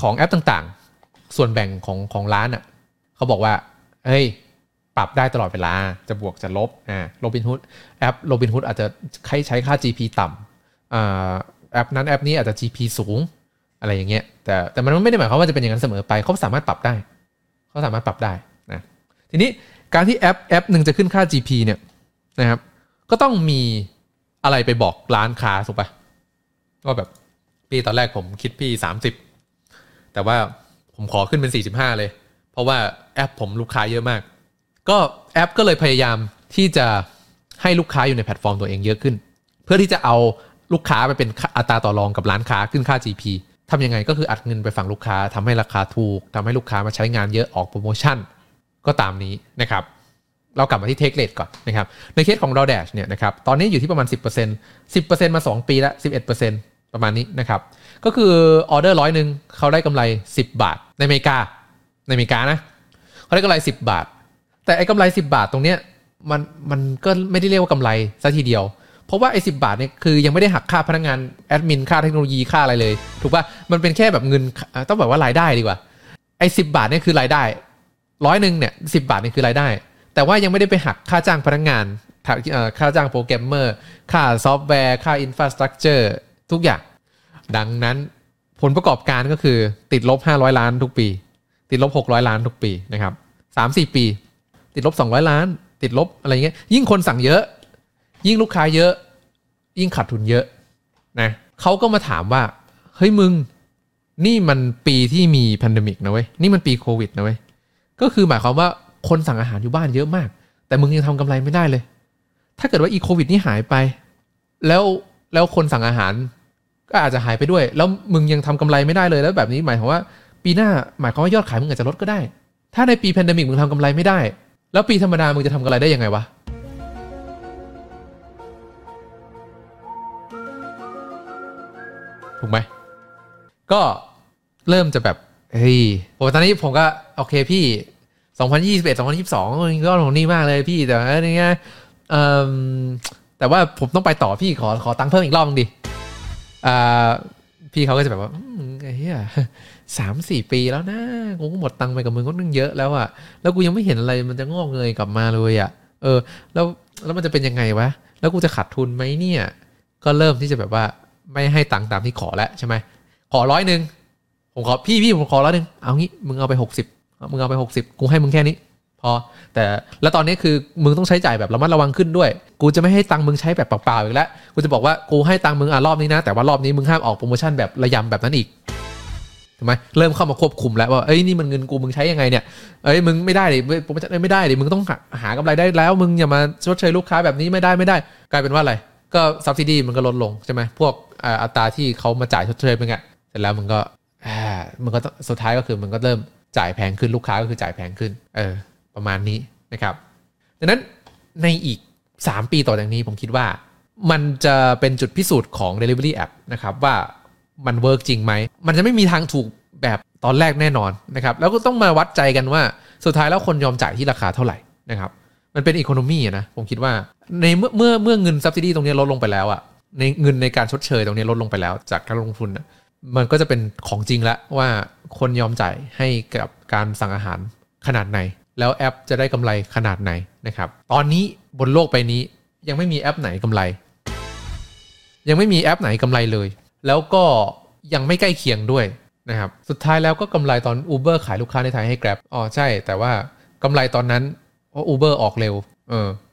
ของแอปต่างๆส่วนแบ่งของร้านอ่ะเขาบอกว่าเฮ้ยปรับได้ตลอดเวลาจะบวกจะลบRobinhood แอป Robinhood อาจจะใช้ค่า GP ต่ำแอปนั้นแอปนี้อาจจะ GP สูงอะไรอย่างเงี้ยแต่มันไม่ได้หมายความว่าจะเป็นอย่างนั้นเสมอไปเขาสามารถปรับได้นะทีนี้การที่แอปนึงจะขึ้นค่า GP เนี่ยนะครับก็ต้องมีอะไรไปบอกร้านค้าถูกป่ะว่าแบบพี่ตอนแรกผมคิดพี่30แต่ว่าผมขอขึ้นเป็น45เลยเพราะว่าแอปผมลูกค้าเยอะมากก็แอปก็เลยพยายามที่จะให้ลูกค้าอยู่ในแพลตฟอร์มตัวเองเยอะขึ้นเพื่อที่จะเอาลูกค้าไปเป็นอัตราต่อรองกับร้านค้าขึ้นค่า GP ทำยังไงก็คืออัดเงินไปฝั่งลูกค้าทำให้ราคาถูกทำให้ลูกค้ามาใช้งานเยอะออกโปรโมชั่นก็ตามนี้นะครับเรากลับมาที่ Take Rate ก่อนนะครับในเคสของDoorDashเนี่ยนะครับตอนนี้อยู่ที่ประมาณ 10% มา2ปีละ 11% ประมาณนี้นะครับก็คือออเดอร์100นึงเขาได้กำไร10บาทในอเมริกานะเขาได้กำไร10บาทแต่ไอ้กำไร10บาทตรงเนี้ยมันก็ไม่ได้เรียกว่ากำไรซะทีเดียวเพราะว่าไอ้10 บาทเนี่ยคือยังไม่ได้หักค่าพนักงานแอดมินค่าเทคโนโลยีค่าอะไรเลยถูกป่ะมันเป็นแค่แบบเงินต้องแบบว่ารายได้ดีกว่าไอ้10 บาทเนี่ยคือรายได้100นึงเนี่ย10 บาทเนี่ยคือรายได้แต่ว่ายังไม่ได้ไปหักค่าจ้างพนักงานค่าจ้างโปรแกรมเมอร์ค่าซอฟต์แวร์ค่าอินฟราสตรัคเจอร์ทุกอย่างดังนั้นผลประกอบการก็คือติดลบ500ล้านทุกปีติดลบ600ล้านทุกปีนะครับ 3-4 ปีติดลบ200ล้านติดลบอะไรเงี้ยยิ่งคนสั่งเยอะยิ่งลูกค้าเยอะยิ่งขาดทุนเยอะนะเขาก็มาถามว่าเฮ้ยมึงนี่มันปีที่มีแพนเดมิกนะเว้ยนี่มันปีโควิดนะเว้ยก็คือหมายความว่าคนสั่งอาหารอยู่บ้านเยอะมากแต่มึงยังทำกำไรไม่ได้เลยถ้าเกิดว่าอีโควิดนี่หายไปแล้วคนสั่งอาหารก็อาจจะหายไปด้วยแล้วมึงยังทำกำไรไม่ได้เลยแล้วแบบนี้หมายความว่าปีหน้าหมายความว่ายอดขายมึงอาจจะลดก็ได้ถ้าในปีแพนเดมิกมึงทำกำไรไม่ได้แล้วปีธรรมดามึงจะทำกำไรได้ยังไงวะถูกไหมก็เริ่มจะแบบเฮ้ยโอ้ตอนนี้ผมก็โอเคพี่2021 2022ก็ของนี่มากเลยพี่แต่อะไรเงี้ยแต่ว่าผมต้องไปต่อพี่ขอตังค์เพิ่มอีกรอบนึงดิพี่เขาก็จะแบบว่าเหี้ย 3-4 ปีแล้วนะกูก็หมดตังค์ไปกับมึงก็นึงเยอะแล้วอ่ะแล้วกูยังไม่เห็นอะไรมันจะงอกเงยกลับมาเลยอ่ะแล้วมันจะเป็นยังไงวะแล้วกูจะขาดทุนไหมเนี่ยก็เริ่มที่จะแบบว่าไม่ให้ตังค์ตามที่ขอแล้วใช่ไหมขอ100นึงผมขอพี่ผมขอ100นึงเอางี้มึงเอาไป60มึงเอาไป60กูให้มึงแค่นี้พอแต่แล้วตอนนี้คือมึงต้องใช้จ่ายแบบระมัดระวังขึ้นด้วยกูจะไม่ให้ตังค์มึงใช้แบบเปล่าๆอีกแล้วกูจะบอกว่ากูให้ตังค์มึงรอบนี้นะแต่ว่ารอบนี้มึงห้ามออกโปรโมชั่นแบบระยำแบบนั้นอีกถูกไหมเริ่มเข้ามาควบคุมแล้วว่าเอ้ยนี่มันเงินกูมึงใช้ยังไงเนี่ยเอ้ยมึงไม่ได้ดิโปรโมชั่นไม่ได้ดิมึงต้องหากำไรได้แล้วมึงอย่ามาชดเชยลูกค้าแบบนี้ไม่ได้กลายเป็นว่าอะไรก็ซับซิดีมันก็ลดลงใช่ไหมพวกอัตราที่เขามาจ่ายชดเชยมึงอะเสร็จแล้วมันก็สุดท้ายก็คือมันก็เริ่มจ่ายแพงขึ้นลูกค้าก็คือจ่ายแพงขึ้นประมาณนี้นะครับดังนั้นในอีก3 ปีต่อจากนี้ผมคิดว่ามันจะเป็นจุดพิสูจน์ของ Delivery App นะครับว่ามันเวิร์กจริงไหมมันจะไม่มีทางถูกแบบตอนแรกแน่นอนนะครับแล้วก็ต้องมาวัดใจกันว่าสุดท้ายแล้วคนยอมจ่ายที่ราคาเท่าไหร่นะครับมันเป็นอีโคโนมี่นะผมคิดว่าในเมื่อเงิน subsidy ตรงนี้ลดลงไปแล้วอะในเงินในการชดเชยตรงนี้ลดลงไปแล้วจากการลงทุนมันก็จะเป็นของจริงแล้วว่าคนยอมจ่ายให้กับการสั่งอาหารขนาดไหนแล้วแอปจะได้กำไรขนาดไหนนะครับตอนนี้บนโลกใบนี้ยังไม่มีแอปไหนกำไรยังไม่มีแอปไหนกำไรเลยแล้วก็ยังไม่ใกล้เคียงด้วยนะครับสุดท้ายแล้วก็กำไรตอน Uber ขายลูกค้าในไทยให้ Grab อ๋อใช่แต่ว่ากำไรตอนนั้นเพราะ Uber ออกเร็ว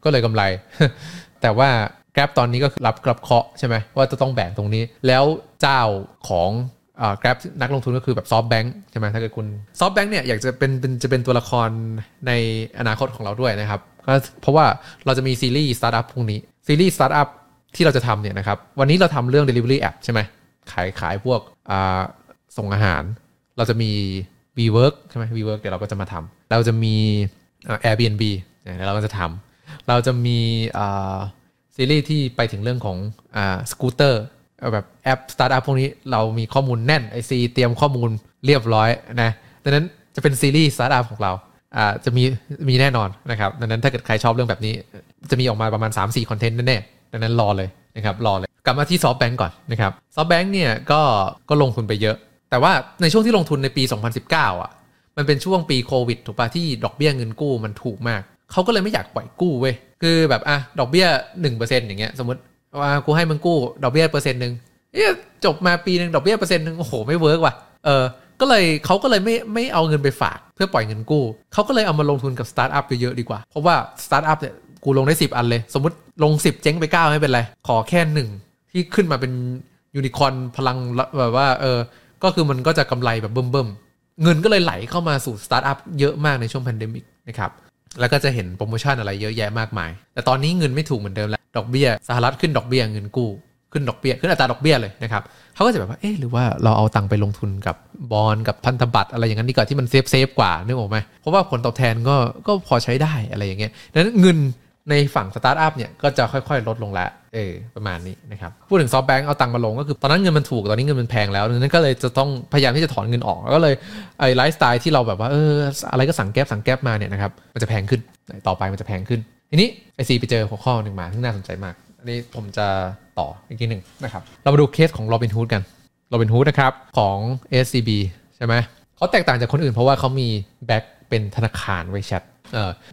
ก็เลยกำไรแต่ว่า Grab ตอนนี้ก็รับเคาะใช่ไหมว่าจะต้องแบ่งตรงนี้แล้วเจ้าของGrab นักลงทุนก็คือแบบ SoftBank ใช่ไหมถ้าเกิดคุณ SoftBank เนี่ยอยากจะเป็นตัวละครในอนาคตของเราด้วยนะครับก็เพราะว่าเราจะมีซีรีส์ Startup พรุ่งนี้ซีรีส์ Startup ที่เราจะทำเนี่ยนะครับวันนี้เราทำเรื่อง Delivery App ใช่ไหมขายพวกส่งอาหารเราจะมี WeWork ใช่ไหม WeWork เดี๋ยวเราก็จะมาทำเราจะมีAirbnb แล้วเราก็จะทำเราจะมีซีรีส์ที่ไปถึงเรื่องของสกูตเตอร์แบบแอปสตาร์ทอัพพวกนี้เรามีข้อมูลแน่นไอซีเตรียมข้อมูลเรียบร้อยนะดังนั้นจะเป็นซีรีส์สตาร์ทอัพของเราจะมีแน่นอนนะครับดังนั้นถ้าเกิดใครชอบเรื่องแบบนี้จะมีออกมาประมาณ 3-4 คอนเทนต์แน่ๆดังนั้นรอเลยนะครับรอเลยกลับมาที่ SoftBank ก่อนนะครับ SoftBank เนี่ยก็ลงทุนไปเยอะแต่ว่าในช่วงที่ลงทุนในปี 2019 อ่ะมันเป็นช่วงปีโควิดถูกป่ะที่ดอกเบี้ยเงินกู้มันถูกมากเขาก็เลยไม่อยากปล่อยกู้เว้ยคือแบบดอกเบี้ย 1% อย่างเงี้ยสมมติว่ากูให้มึงกู้ดอกเบี้ย % นึงจบมาปีนึงดอกเบี้ย % นึงโอ้โหไม่เวิร์กว่ะก็เลยเขาก็เลยไม่เอาเงินไปฝากเพื่อปล่อยเงินกู้เขาก็เลยเอามาลงทุนกับสตาร์ทอัพเยอะๆดีกว่าเพราะว่าสตาร์ทอัพเนี่ยกูลงได้10 อันเลยสมมติลง10เจ๊งไป9ไม่เป็นไรขอแค่1ที่ขึ้นมาเป็นยูนิคอร์นพลังแบบว่าก็คือมันก็จะกำไรแบบเบิ่มๆเงินก็เลยไหลเข้ามาสู่สตาร์ทอัพเยอะมากในช่วงแพนเดมิกนะครับแล้วก็จะเห็นโปรโมชั่นอะไรเยอะแยะมากมายแต่ตอนนี้เงินไม่ถูกเหมือนเดิมแล้วดอกเบี้ยสหรัฐขึ้นดอกเบี้ยเงินกู้ขึ้นดอกเบี้ยขึ้นอัตราดอกเบี้ยเลยนะครับเขาก็จะแบบว่าเอ๊ะหรือว่าเราเอาตังค์ไปลงทุนกับบอนด์กับพันธบัตรอะไรอย่างนั้นดีกว่าที่มันเซฟกว่านึกออกไหมเพราะว่าผลตอบแทนก็พอใช้ได้อะไรอย่างเงี้ยนั้นเงิน ในฝั่งสตาร์ทอัพเนี่ยก็จะค่อยๆลดลงละประมาณนี้นะครับพูดถึง SoftBank เอาตังค์มาลงก็คือตอนนั้นเงินมันถูกตอนนี้เงินมันแพงแล้วนั้นก็เลยจะต้องพยายามที่จะถอนเงินออกแล้วก็เลยไอ้ไลฟ์สไตล์ที่เราแบบว่าอะไรก็สั่งแก๊ปมาเนี่ยนะครับมันจะแพงขึ้นต่อไปมันจะแพงขึ้นทีนี้ไอซีไปเจอหัวข้อนึงมาที่น่าสนใจมากอันนี้ผมจะต่ออีกทีนึงนะครับเรามาดูเคสของ Robinhood กัน Robinhood นะครับของ SCB ใช่มั้ยเขาแตกต่างจากคนอื่นเพราะว่าเขามีแบ็คเป็นธนาคารไว้ชัด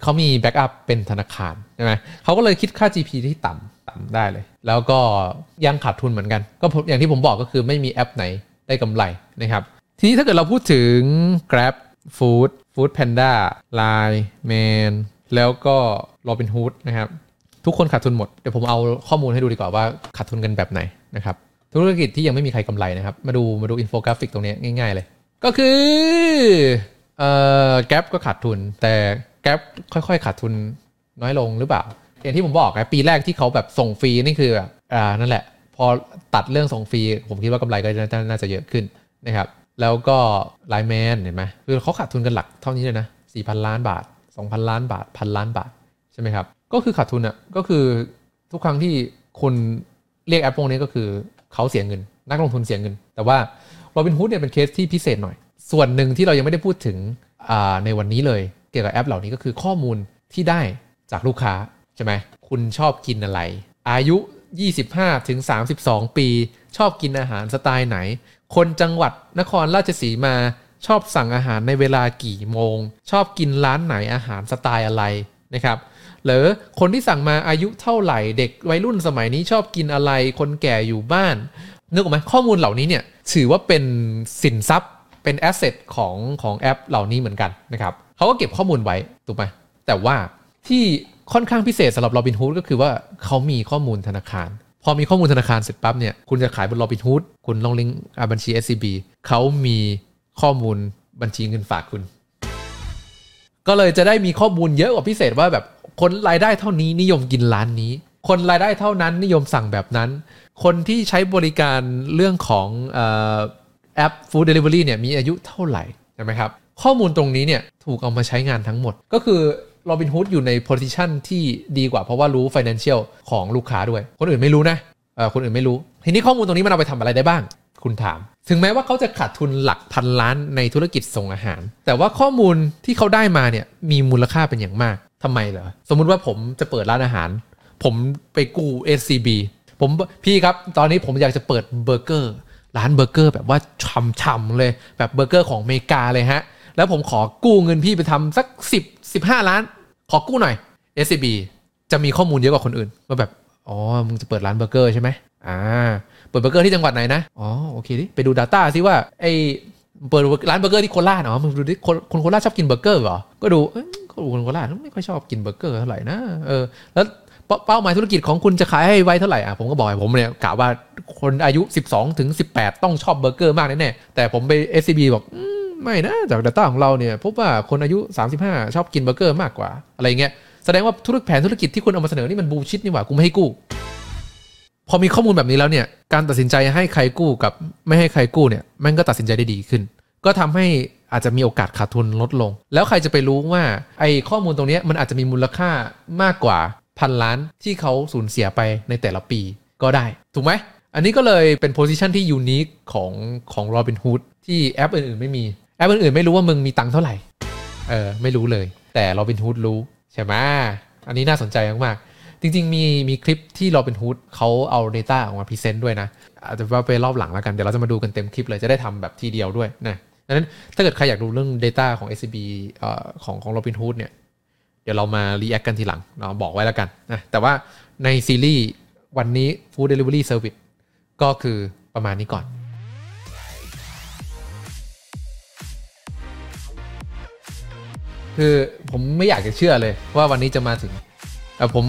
เขามีแบ็กอัพเป็นธนาคารใช่ไหมเขาก็เลยคิดค่า GP ที่ต่ำได้เลยแล้วก็ยังขาดทุนเหมือนกันก็อย่างที่ผมบอกก็คือไม่มีแอปไหนได้กำไรนะครับทีนี้ถ้าเกิดเราพูดถึง GrabFood Foodpanda LINE MAN แล้วก็ Robinhood นะครับทุกคนขาดทุนหมดเดี๋ยวผมเอาข้อมูลให้ดูดีกว่าว่าขาดทุนกันแบบไหนนะครับธุรกิจที่ยังไม่มีใครกำไรนะครับมาดูอินโฟกราฟิกตรงนี้ง่ายๆเลยก็คือGrab ก็ขาดทุนแต่Grab ค่อยๆขาดทุนน้อยลงหรือเปล่าอย่างที่ผมบอกนะปีแรกที่เขาแบบส่งฟรีนี่คือนั่นแหละพอตัดเรื่องส่งฟรีผมคิดว่ากำไรก็น่าจะเยอะขึ้นนะครับแล้วก็ LINE MAN เห็นไหมคือเขาขาดทุนกันหลักเท่านี้เลยนะ 4,000 ล้านบาท 2,000 ล้านบาท 1,000 ล้านบาทใช่ไหมครับก็คือขาดทุนอ่ะก็คือทุกครั้งที่คุณเรียกแอปพวกนี้ก็คือเขาเสียเงินนักลงทุนเสียเงินแต่ว่า Robinhood เนี่ยเป็นเคสที่พิเศษหน่อยส่วนหนึ่งที่เรายังไม่ได้พูดถึงในวันนี้เลยเกี่ยวกับแอปเหล่านี้ก็คือข้อมูลที่ได้จากลูกค้าใช่ไหมคุณชอบกินอะไรอายุ 25-32 ปีชอบกินอาหารสไตล์ไหนคนจังหวัดนครราชสีมาชอบสั่งอาหารในเวลากี่โมงชอบกินร้านไหนอาหารสไตล์อะไรนะครับหรือคนที่สั่งมาอายุเท่าไหร่เด็กวัยรุ่นสมัยนี้ชอบกินอะไรคนแก่อยู่บ้านนึกออกไหมข้อมูลเหล่านี้เนี่ยถือว่าเป็นสินทรัพย์เป็นแอสเซทของแอปเหล่านี้เหมือนกันนะครับเขาก็เก็บข้อมูลไว้ถูกไหมแต่ว่าที่ค่อนข้างพิเศษสำหรับ Robinhood ก็คือว่าเขามีข้อมูลธนาคารพอมีข้อมูลธนาคารเสร็จปั๊บเนี่ยคุณจะขายบน Robinhood คุณลองลิงก์บัญชี SCB เขามีข้อมูลบัญชีเงินฝากคุณก็เลยจะได้มีข้อมูลเยอะกว่าพิเศษว่าแบบคนรายได้เท่านี้นิยมกินร้านนี้คนรายได้เท่านั้นนิยมสั่งแบบนั้นคนที่ใช้บริการเรื่องของแอป Food Delivery เนี่ยมีอายุเท่าไหร่ใช่ไหมครับข้อมูลตรงนี้เนี่ยถูกเอามาใช้งานทั้งหมดก็คือ Robinhood อยู่ใน position ที่ดีกว่าเพราะว่ารู้ financial ของลูกค้าด้วยคนอื่นไม่รู้นะคนอื่นไม่รู้ทีนี้ข้อมูลตรงนี้มันเอาไปทำอะไรได้บ้างคุณถามถึงแม้ว่าเขาจะขาดทุนหลักพันล้านในธุรกิจส่งอาหารแต่ว่าข้อมูลที่เขาได้มาเนี่ยมีมูลค่าเป็นอย่างมากทำไมเหรอสมมุติว่าผมจะเปิดร้านอาหารผมไปกู้ SCB ผมพี่ครับตอนนี้ผมอยากจะเปิดเบอร์เกอร์ร้านเบอร์เกอร์แบบว่าช่ำๆเลยแบบเบอร์เกอร์ของอเมริกาเลยฮะแล้วผมขอกู้เงินพี่ไปทำสัก10 15ล้านขอกู้หน่อย SCB จะมีข้อมูลเยอะกว่าคนอื่นว่าแบบอ๋อมึงจะเปิดร้านเบอร์เกอร์ใช่ไหมเปิดเบอร์เกอร์ที่จังหวัดไหนนะอ๋อโอเคดิไปดู data ซิว่าไอเปิดร้านเบอร์เกอร์ที่โคราชอ๋อมึงดูดิคนโคราชชอบกินเบอร์เกอร์เหรอก็ดูคนโคราชไม่ค่อยชอบกินเบอร์เกอร์เท่าไหร่นะแล้วเป้าหมายธุรกิจของคุณจะขายให้ไวเท่าไหร่ผมก็บอกผมเนี่ยกะว่าคนอายุ 12-18 ต้องชอบเบอร์เกอร์มากแน่ๆแต่ผมไป SCB บอกไม่นะจาก data ของเราเนี่ยพบว่าคนอายุ35ชอบกินเบอร์เกอร์มากกว่าอะไรเงี้ยแสดงว่าธุรกิจที่คุณเอามาเสนอนี่มันบูลชิตนี่หว่ากูไม่ให้กู้พอมีข้อมูลแบบนี้แล้วเนี่ยการตัดสินใจให้ใครกู้กับไม่ให้ใครกู้เนี่ยมันก็ตัดสินใจได้ดีขึ้นก็ทำให้อาจจะมีโอกาสขาดทุนลดลงแล้วใครจะไปรู้ว่าไอ้ข้อมูลตรงนี้มันอาจจะมีมูลค่ามากกว่าพันล้านที่เขาสูญเสียไปในแต่ละปีก็ได้ถูกไหมอันนี้ก็เลยเป็นโพสิชันที่ยูนิคของ Robinhood ที่แอปอื่นๆไม่มีแอปอื่นๆไม่รู้ว่ามึงมีตังค์เท่าไหร่ไม่รู้เลยแต่ Robinhood รู้ใช่ไหมอันนี้น่าสนใจมากๆจริงๆมีคลิปที่ Robinhood เขาเอา data ออกมาพรีเซนต์ด้วยนะอาจจะว่าไปรอบหลังแล้วกันเดี๋ยวเราจะมาดูกันเต็มคลิปเลยจะได้ทำแบบทีเดียวด้วยนะดังนั้นถ้าเกิดใครอยากดูเรื่อง data ของ SCB ของ Robinhood เนี่ยเดี๋ยวเรามารีแอคกันทีหลังเนาะบอกไว้แล้วกันนะแต่ว่าในซีรีส์วันนี้ Food Delivery Service ก็คือประมาณนี้ก่อนคือผมไม่อยากจะเชื่อเลยว่าวันนี้จะมาถึงแต่ผม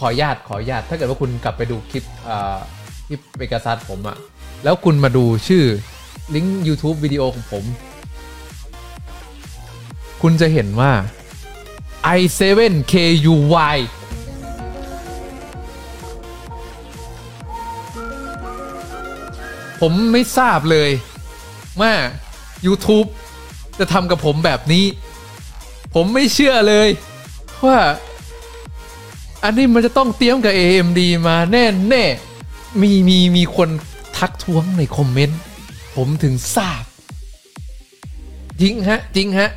ขออนุญาตถ้าเกิดว่าคุณกลับไปดูคลิปเอกสารผมอะแล้วคุณมาดูชื่อลิงก์ YouTube วิดีโอของผมคุณจะเห็นว่าi7kuy ผมไม่ทราบเลยว่า YouTube จะทำกับผมแบบนี้ผมไม่เชื่อเลยว่า อันนี้มันจะต้องเตรียมกับ AMD มาแน่แน่มีคนทักท้วงในคอมเมนต์ผมถึงทราบจริงฮะ